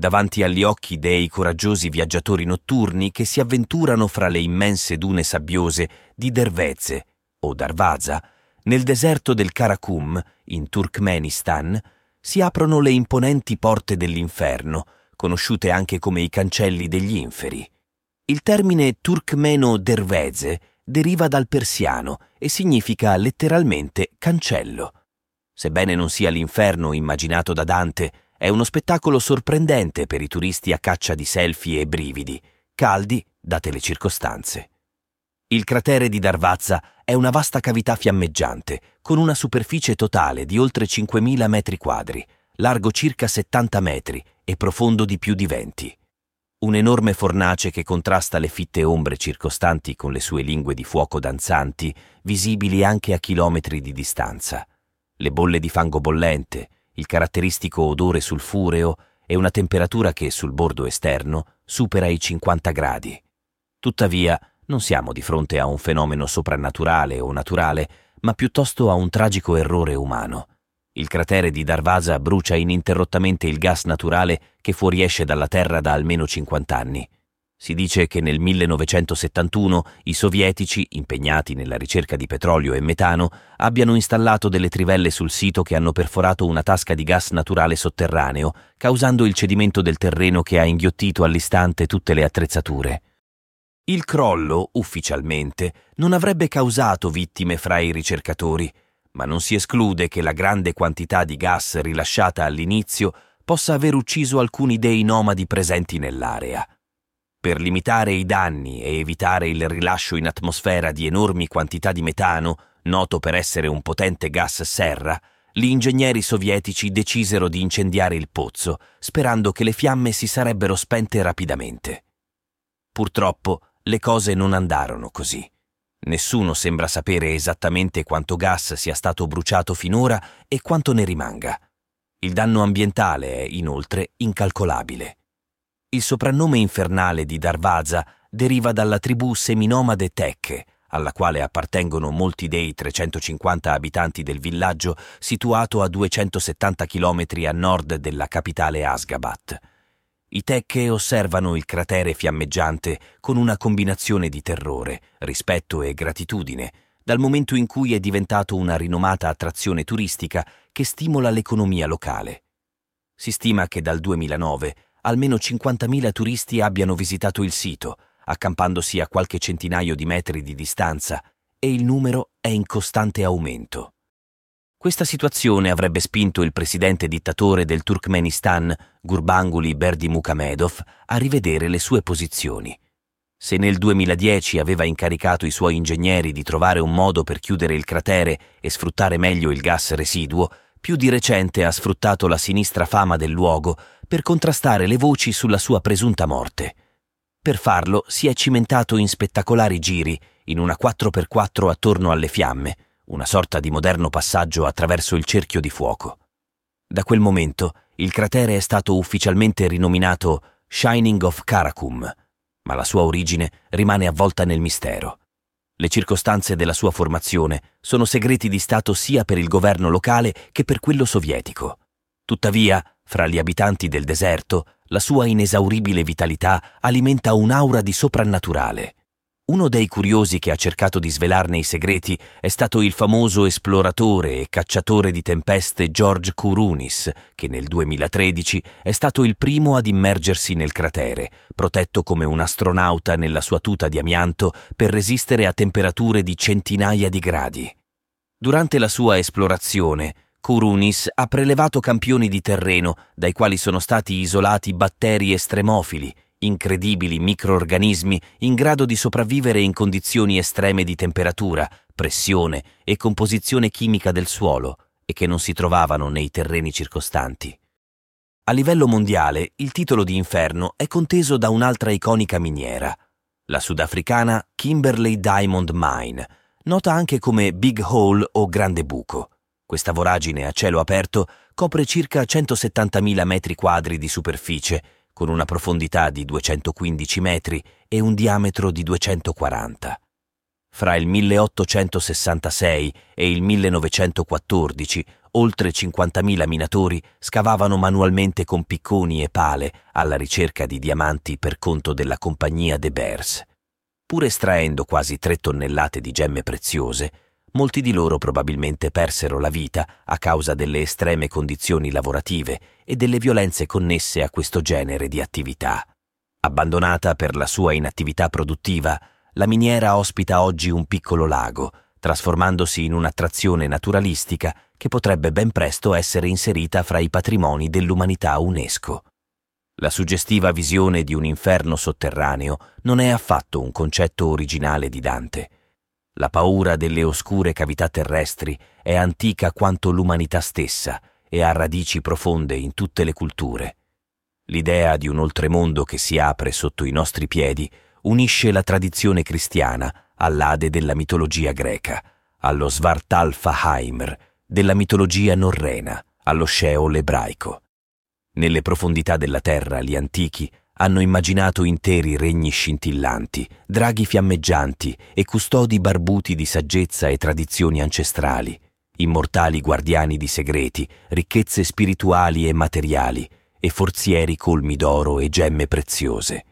davanti agli occhi dei coraggiosi viaggiatori notturni che si avventurano fra le immense dune sabbiose di Derveze o Darvaza, nel deserto del Karakum, in Turkmenistan, si aprono le imponenti porte dell'inferno, conosciute anche come i cancelli degli inferi. Il termine turkmeno derveze deriva dal persiano e significa letteralmente cancello. Sebbene non sia l'inferno immaginato da Dante, è uno spettacolo sorprendente per i turisti a caccia di selfie e brividi, caldi date le circostanze. Il cratere di Darvaza è una vasta cavità fiammeggiante, con una superficie totale di oltre 5.000 metri quadri, largo circa 70 metri e profondo di più di 20. Un'enorme fornace che contrasta le fitte ombre circostanti con le sue lingue di fuoco danzanti, visibili anche a chilometri di distanza. Le bolle di fango bollente, il caratteristico odore sulfureo e una temperatura che, sul bordo esterno, supera i 50 gradi. Tuttavia, non siamo di fronte a un fenomeno soprannaturale o naturale, ma piuttosto a un tragico errore umano. Il cratere di Darvaza brucia ininterrottamente il gas naturale che fuoriesce dalla Terra da almeno 50 anni. Si dice che nel 1971 i sovietici, impegnati nella ricerca di petrolio e metano, abbiano installato delle trivelle sul sito che hanno perforato una tasca di gas naturale sotterraneo, causando il cedimento del terreno che ha inghiottito all'istante tutte le attrezzature. Il crollo, ufficialmente, non avrebbe causato vittime fra i ricercatori, ma non si esclude che la grande quantità di gas rilasciata all'inizio possa aver ucciso alcuni dei nomadi presenti nell'area. Per limitare i danni e evitare il rilascio in atmosfera di enormi quantità di metano, noto per essere un potente gas serra, gli ingegneri sovietici decisero di incendiare il pozzo, sperando che le fiamme si sarebbero spente rapidamente. Purtroppo, le cose non andarono così. Nessuno sembra sapere esattamente quanto gas sia stato bruciato finora e quanto ne rimanga. Il danno ambientale è, inoltre, incalcolabile. Il soprannome infernale di Darvaza deriva dalla tribù seminomade Tekke, alla quale appartengono molti dei 350 abitanti del villaggio situato a 270 km a nord della capitale Asgabat. I Tekke osservano il cratere fiammeggiante con una combinazione di terrore, rispetto e gratitudine, dal momento in cui è diventato una rinomata attrazione turistica che stimola l'economia locale. Si stima che dal 2009 almeno 50.000 turisti abbiano visitato il sito, accampandosi a qualche centinaio di metri di distanza, e il numero è in costante aumento. Questa situazione avrebbe spinto il presidente dittatore del Turkmenistan, Gurbanguly Berdimukhamedov, a rivedere le sue posizioni. Se nel 2010 aveva incaricato i suoi ingegneri di trovare un modo per chiudere il cratere e sfruttare meglio il gas residuo, più di recente ha sfruttato la sinistra fama del luogo per contrastare le voci sulla sua presunta morte. Per farlo si è cimentato in spettacolari giri, in una 4x4 attorno alle fiamme, una sorta di moderno passaggio attraverso il cerchio di fuoco. Da quel momento il cratere è stato ufficialmente rinominato Shining of Karakum, ma la sua origine rimane avvolta nel mistero. Le circostanze della sua formazione sono segreti di Stato sia per il governo locale che per quello sovietico. Tuttavia, fra gli abitanti del deserto, la sua inesauribile vitalità alimenta un'aura di soprannaturale. Uno dei curiosi che ha cercato di svelarne i segreti è stato il famoso esploratore e cacciatore di tempeste George Kourounis, che nel 2013 è stato il primo ad immergersi nel cratere, protetto come un astronauta nella sua tuta di amianto per resistere a temperature di centinaia di gradi. Durante la sua esplorazione, Kourounis ha prelevato campioni di terreno dai quali sono stati isolati batteri estremofili, incredibili microrganismi in grado di sopravvivere in condizioni estreme di temperatura, pressione e composizione chimica del suolo e che non si trovavano nei terreni circostanti. A livello mondiale, il titolo di inferno è conteso da un'altra iconica miniera, la sudafricana Kimberley Diamond Mine, nota anche come Big Hole o Grande Buco. Questa voragine a cielo aperto copre circa 170.000 metri quadri di superficie, con una profondità di 215 metri e un diametro di 240. Fra il 1866 e il 1914 oltre 50.000 minatori scavavano manualmente con picconi e pale alla ricerca di diamanti per conto della compagnia De Beers. Pur estraendo quasi 3 tonnellate di gemme preziose, molti di loro probabilmente persero la vita a causa delle estreme condizioni lavorative e delle violenze connesse a questo genere di attività. Abbandonata per la sua inattività produttiva, la miniera ospita oggi un piccolo lago, trasformandosi in un'attrazione naturalistica che potrebbe ben presto essere inserita fra i patrimoni dell'umanità UNESCO. La suggestiva visione di un inferno sotterraneo non è affatto un concetto originale di Dante. La paura delle oscure cavità terrestri è antica quanto l'umanità stessa e ha radici profonde in tutte le culture. L'idea di un oltremondo che si apre sotto i nostri piedi unisce la tradizione cristiana all'Ade della mitologia greca, allo Svartalfheim della mitologia norrena, allo Sheol ebraico. Nelle profondità della terra gli antichi hanno immaginato interi regni scintillanti, draghi fiammeggianti e custodi barbuti di saggezza e tradizioni ancestrali, immortali guardiani di segreti, ricchezze spirituali e materiali e forzieri colmi d'oro e gemme preziose.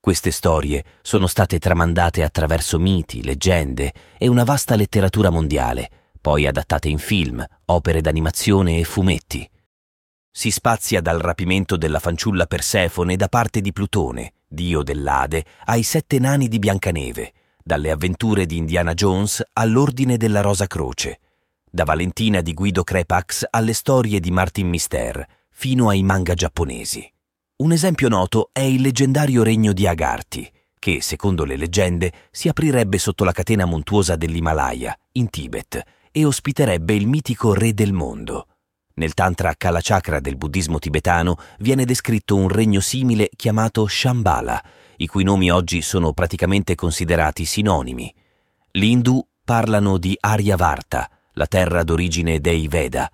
Queste storie sono state tramandate attraverso miti, leggende e una vasta letteratura mondiale, poi adattate in film, opere d'animazione e fumetti. Si spazia dal rapimento della fanciulla Persefone da parte di Plutone, dio dell'Ade, ai 7 nani di Biancaneve, dalle avventure di Indiana Jones all'ordine della Rosa Croce, da Valentina di Guido Crepax alle storie di Martin Mystère, fino ai manga giapponesi. Un esempio noto è il leggendario regno di Agartha, che, secondo le leggende, si aprirebbe sotto la catena montuosa dell'Himalaya, in Tibet, e ospiterebbe il mitico re del mondo. Nel tantra Kalachakra del buddismo tibetano viene descritto un regno simile chiamato Shambhala, i cui nomi oggi sono praticamente considerati sinonimi. Gli Hindu parlano di Aryavarta, la terra d'origine dei Veda,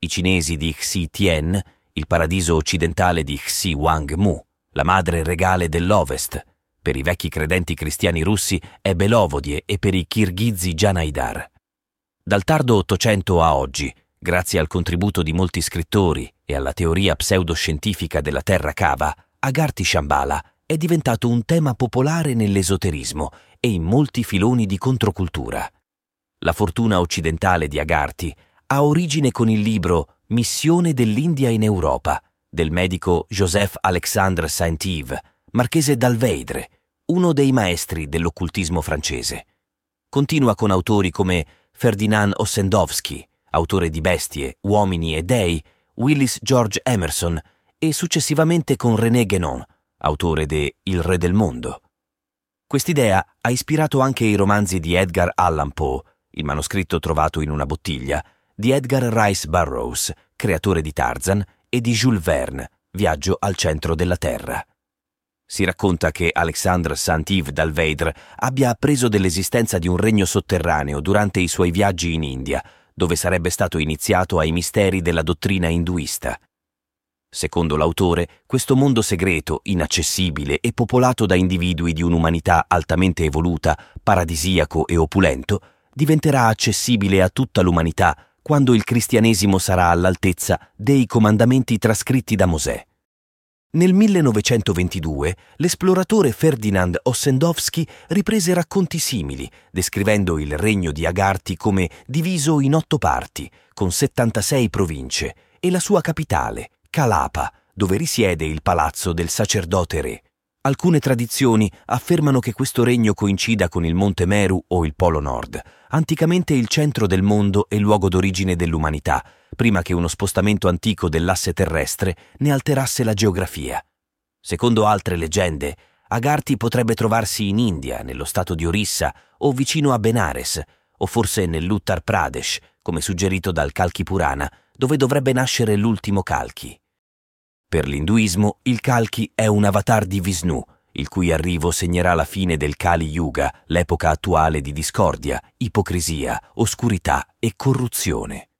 i cinesi di Xi Tien, il paradiso occidentale di Xi Wang Mu, la madre regale dell'Ovest. Per i vecchi credenti cristiani russi è Belovodie e per i kirghizi Janaidar. Dal tardo Ottocento a oggi, grazie al contributo di molti scrittori e alla teoria pseudoscientifica della terra cava, Agartha Shambhala è diventato un tema popolare nell'esoterismo e in molti filoni di controcultura. La fortuna occidentale di Agartha ha origine con il libro Missione dell'India in Europa, del medico Joseph-Alexandre Saint-Yves, marchese d'Alveidre, uno dei maestri dell'occultismo francese. Continua con autori come Ferdinand Ossendowski, autore di Bestie, Uomini e Dei, Willis George Emerson e successivamente con René Guénon, autore de Il Re del Mondo. Quest'idea ha ispirato anche i romanzi di Edgar Allan Poe, il manoscritto trovato in una bottiglia, di Edgar Rice Burroughs, creatore di Tarzan, e di Jules Verne, Viaggio al centro della Terra. Si racconta che Alexandre Saint-Yves d'Alveidre abbia appreso dell'esistenza di un regno sotterraneo durante i suoi viaggi in India, dove sarebbe stato iniziato ai misteri della dottrina induista. Secondo l'autore, questo mondo segreto, inaccessibile e popolato da individui di un'umanità altamente evoluta, paradisiaco e opulento, diventerà accessibile a tutta l'umanità quando il cristianesimo sarà all'altezza dei comandamenti trascritti da Mosè. Nel 1922 l'esploratore Ferdinand Ossendowski riprese racconti simili, descrivendo il regno di Agartha come diviso in 8 parti, con 76 province, e la sua capitale, Kalapa, dove risiede il palazzo del sacerdote re. Alcune tradizioni affermano che questo regno coincida con il Monte Meru o il Polo Nord, anticamente il centro del mondo e luogo d'origine dell'umanità, prima che uno spostamento antico dell'asse terrestre ne alterasse la geografia. Secondo altre leggende, Agartha potrebbe trovarsi in India, nello stato di Orissa, o vicino a Benares, o forse nell'Uttar Pradesh, come suggerito dal Kalki Purana, dove dovrebbe nascere l'ultimo Kalki. Per l'induismo, il Kalki è un avatar di Vishnu, il cui arrivo segnerà la fine del Kali Yuga, l'epoca attuale di discordia, ipocrisia, oscurità e corruzione.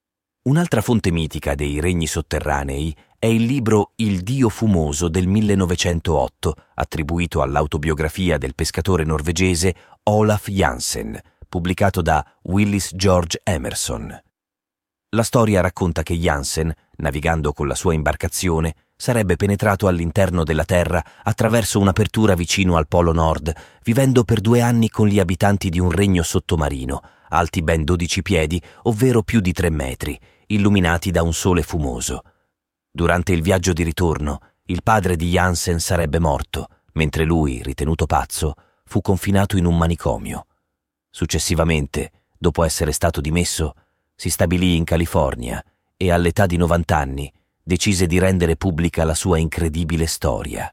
Un'altra fonte mitica dei regni sotterranei è il libro Il Dio Fumoso del 1908, attribuito all'autobiografia del pescatore norvegese Olaf Jansen, pubblicato da Willis George Emerson. La storia racconta che Jansen, navigando con la sua imbarcazione, sarebbe penetrato all'interno della Terra attraverso un'apertura vicino al Polo Nord, vivendo per 2 anni con gli abitanti di un regno sottomarino, alti ben 12 piedi, ovvero più di 3 metri, illuminati da un sole fumoso. Durante il viaggio di ritorno, il padre di Jansen sarebbe morto, mentre lui, ritenuto pazzo, fu confinato in un manicomio. Successivamente, dopo essere stato dimesso, si stabilì in California e all'età di 90 anni decise di rendere pubblica la sua incredibile storia.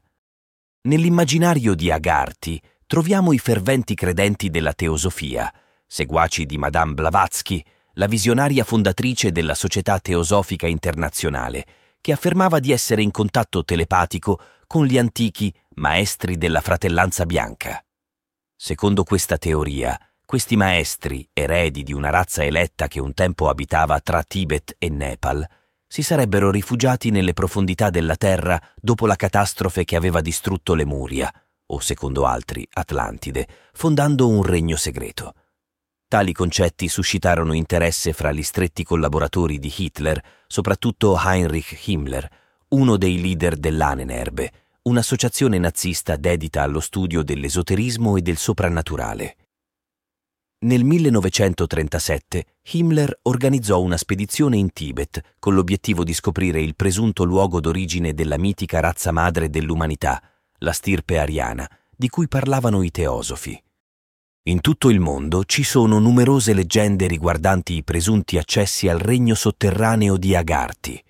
Nell'immaginario di Agarthi troviamo i ferventi credenti della teosofia, seguaci di Madame Blavatsky, la visionaria fondatrice della Società Teosofica Internazionale, che affermava di essere in contatto telepatico con gli antichi maestri della fratellanza bianca. Secondo questa teoria, questi maestri, eredi di una razza eletta che un tempo abitava tra Tibet e Nepal, si sarebbero rifugiati nelle profondità della terra dopo la catastrofe che aveva distrutto Lemuria, o secondo altri Atlantide, fondando un regno segreto. Tali concetti suscitarono interesse fra gli stretti collaboratori di Hitler, soprattutto Heinrich Himmler, uno dei leader dell'Anenerbe, un'associazione nazista dedita allo studio dell'esoterismo e del soprannaturale. Nel 1937 Himmler organizzò una spedizione in Tibet con l'obiettivo di scoprire il presunto luogo d'origine della mitica razza madre dell'umanità, la stirpe ariana, di cui parlavano i teosofi. In tutto il mondo ci sono numerose leggende riguardanti i presunti accessi al regno sotterraneo di Agarthi,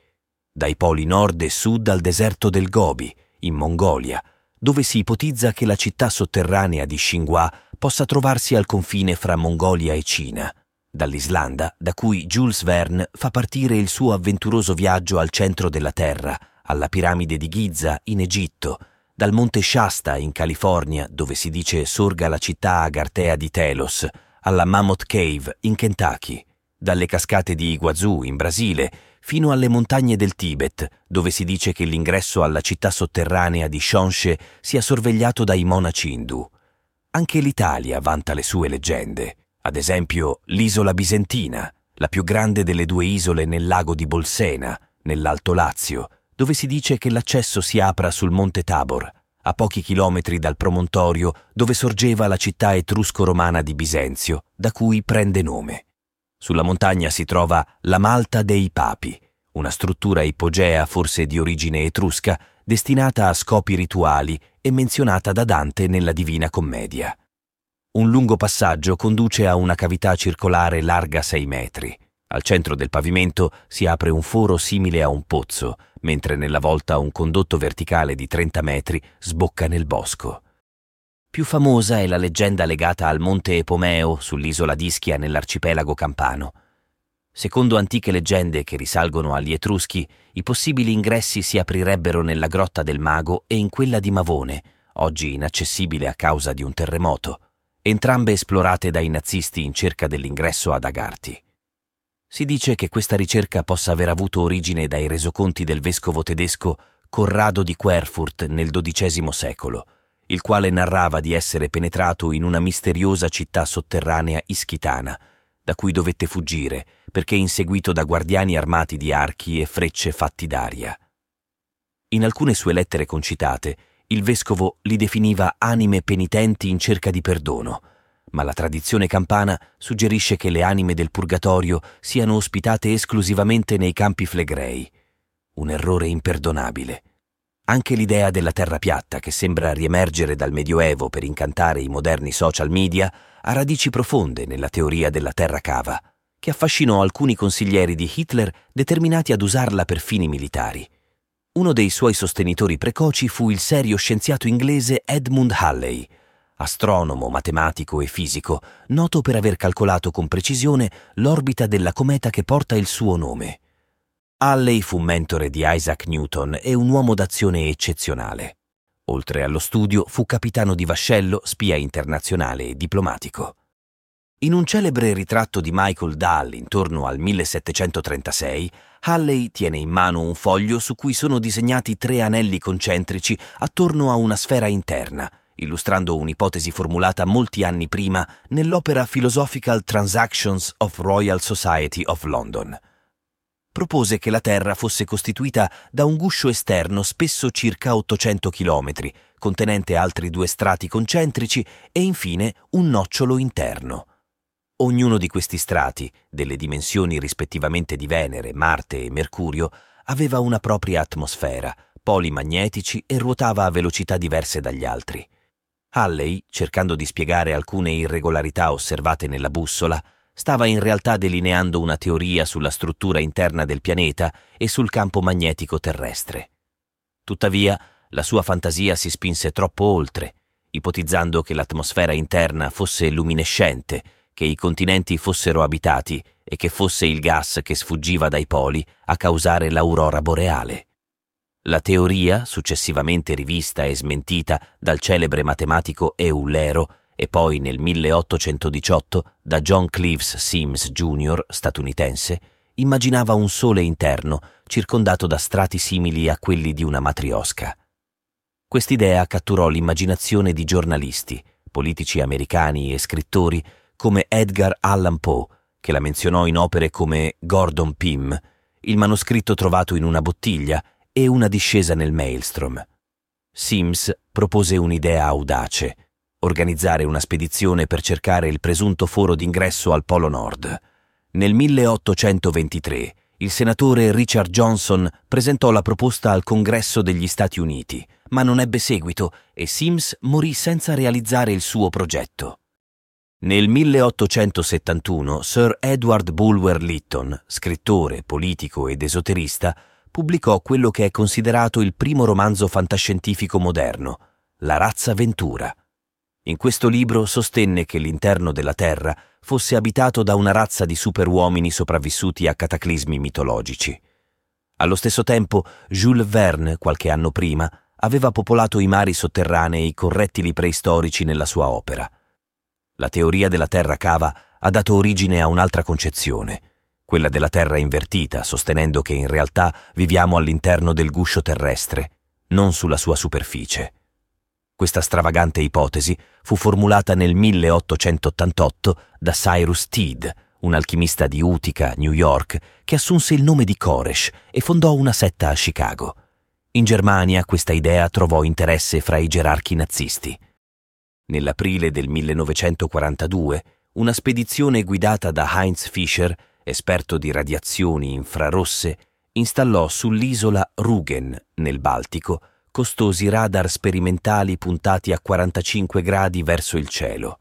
dai poli nord e sud al deserto del Gobi, in Mongolia, dove si ipotizza che la città sotterranea di Xinhua possa trovarsi al confine fra Mongolia e Cina, dall'Islanda, da cui Jules Verne fa partire il suo avventuroso viaggio al centro della Terra, alla piramide di Giza in Egitto, dal monte Shasta in California, dove si dice sorga la città agartea di Telos, alla Mammoth Cave in Kentucky, dalle cascate di Iguazú in Brasile, fino alle montagne del Tibet, dove si dice che l'ingresso alla città sotterranea di Shonshe sia sorvegliato dai monaci indù. Anche l'Italia vanta le sue leggende, ad esempio l'isola Bisentina, la più grande delle 2 isole nel lago di Bolsena, nell'Alto Lazio, dove si dice che l'accesso si apra sul Monte Tabor, a pochi chilometri dal promontorio dove sorgeva la città etrusco-romana di Bisenzio, da cui prende nome. Sulla montagna si trova la Malta dei Papi, una struttura ipogea forse di origine etrusca, destinata a scopi rituali e menzionata da Dante nella Divina Commedia. Un lungo passaggio conduce a una cavità circolare larga 6 metri. Al centro del pavimento si apre un foro simile a un pozzo, mentre nella volta un condotto verticale di 30 metri sbocca nel bosco. Più famosa è la leggenda legata al monte Epomeo sull'isola d'Ischia nell'arcipelago campano. Secondo antiche leggende che risalgono agli Etruschi, i possibili ingressi si aprirebbero nella Grotta del Mago e in quella di Mavone, oggi inaccessibile a causa di un terremoto, entrambe esplorate dai nazisti in cerca dell'ingresso ad Agarthi. Si dice che questa ricerca possa aver avuto origine dai resoconti del vescovo tedesco Corrado di Querfurt nel XII secolo, il quale narrava di essere penetrato in una misteriosa città sotterranea ischitana, da cui dovette fuggire perché inseguito da guardiani armati di archi e frecce fatti d'aria. In alcune sue lettere concitate, il vescovo li definiva anime penitenti in cerca di perdono, ma la tradizione campana suggerisce che le anime del purgatorio siano ospitate esclusivamente nei campi flegrei. Un errore imperdonabile. Anche l'idea della terra piatta, che sembra riemergere dal Medioevo per incantare i moderni social media, ha radici profonde nella teoria della terra cava, che affascinò alcuni consiglieri di Hitler determinati ad usarla per fini militari. Uno dei suoi sostenitori precoci fu il serio scienziato inglese Edmund Halley, astronomo, matematico e fisico, noto per aver calcolato con precisione l'orbita della cometa che porta il suo nome. Halley fu mentore di Isaac Newton e un uomo d'azione eccezionale. Oltre allo studio, fu capitano di vascello, spia internazionale e diplomatico. In un celebre ritratto di Michael Dahl intorno al 1736, Halley tiene in mano un foglio su cui sono disegnati 3 anelli concentrici attorno a una sfera interna, illustrando un'ipotesi formulata molti anni prima nell'opera Philosophical Transactions of Royal Society of London. propose che la Terra fosse costituita da un guscio esterno spesso circa 800 chilometri, contenente altri 2 strati concentrici e infine un nocciolo interno. Ognuno di questi strati, delle dimensioni rispettivamente di Venere, Marte e Mercurio, aveva una propria atmosfera, poli magnetici e ruotava a velocità diverse dagli altri. Halley, cercando di spiegare alcune irregolarità osservate nella bussola, stava in realtà delineando una teoria sulla struttura interna del pianeta e sul campo magnetico terrestre. Tuttavia, la sua fantasia si spinse troppo oltre, ipotizzando che l'atmosfera interna fosse luminescente, che i continenti fossero abitati e che fosse il gas che sfuggiva dai poli a causare l'aurora boreale. La teoria, successivamente rivista e smentita dal celebre matematico Eulero e poi nel 1818 da John Cleves Sims Jr. statunitense, immaginava un sole interno circondato da strati simili a quelli di una matriosca. Quest'idea catturò l'immaginazione di giornalisti, politici americani e scrittori come Edgar Allan Poe, che la menzionò in opere come Gordon Pym, il manoscritto trovato in una bottiglia e una discesa nel Maelstrom. Sims propose un'idea audace: organizzare una spedizione per cercare il presunto foro d'ingresso al Polo Nord. Nel 1823 il senatore Richard Johnson presentò la proposta al Congresso degli Stati Uniti, ma non ebbe seguito e Sims morì senza realizzare il suo progetto. Nel 1871 Sir Edward Bulwer Lytton, scrittore, politico ed esoterista, pubblicò quello che è considerato il primo romanzo fantascientifico moderno, La razza Ventura. In questo libro sostenne che l'interno della Terra fosse abitato da una razza di superuomini sopravvissuti a cataclismi mitologici. Allo stesso tempo, Jules Verne, qualche anno prima, aveva popolato i mari sotterranei con rettili preistorici nella sua opera. La teoria della terra cava ha dato origine a un'altra concezione, quella della terra invertita, sostenendo che in realtà viviamo all'interno del guscio terrestre, non sulla sua superficie. Questa stravagante ipotesi fu formulata nel 1888 da Cyrus Teed, un alchimista di Utica, New York, che assunse il nome di Koresh e fondò una setta a Chicago. In Germania questa idea trovò interesse fra i gerarchi nazisti. Nell'aprile del 1942, una spedizione guidata da Heinz Fischer, esperto di radiazioni infrarosse, installò sull'isola Rügen, nel Baltico, costosi radar sperimentali puntati a 45 gradi verso il cielo.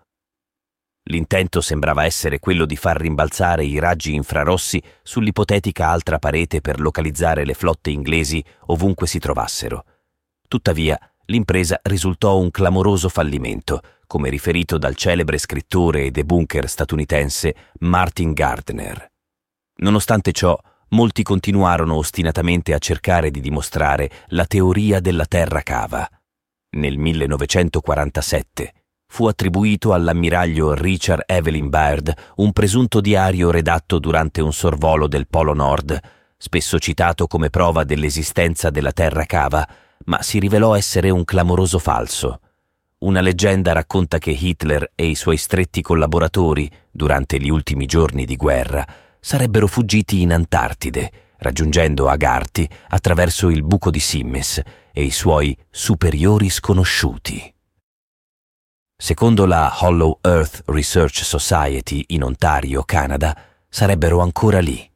L'intento sembrava essere quello di far rimbalzare i raggi infrarossi sull'ipotetica altra parete per localizzare le flotte inglesi ovunque si trovassero. Tuttavia, l'impresa risultò un clamoroso fallimento, come riferito dal celebre scrittore e debunker statunitense Martin Gardner. Nonostante ciò, molti continuarono ostinatamente a cercare di dimostrare la teoria della terra cava. Nel 1947 fu attribuito all'ammiraglio Richard Evelyn Baird un presunto diario redatto durante un sorvolo del Polo Nord, spesso citato come prova dell'esistenza della terra cava, ma si rivelò essere un clamoroso falso. Una leggenda racconta che Hitler e i suoi stretti collaboratori, durante gli ultimi giorni di guerra, sarebbero fuggiti in Antartide, raggiungendo Agarthi attraverso il buco di Simmes e i suoi superiori sconosciuti. Secondo la Hollow Earth Research Society in Ontario, Canada, sarebbero ancora lì.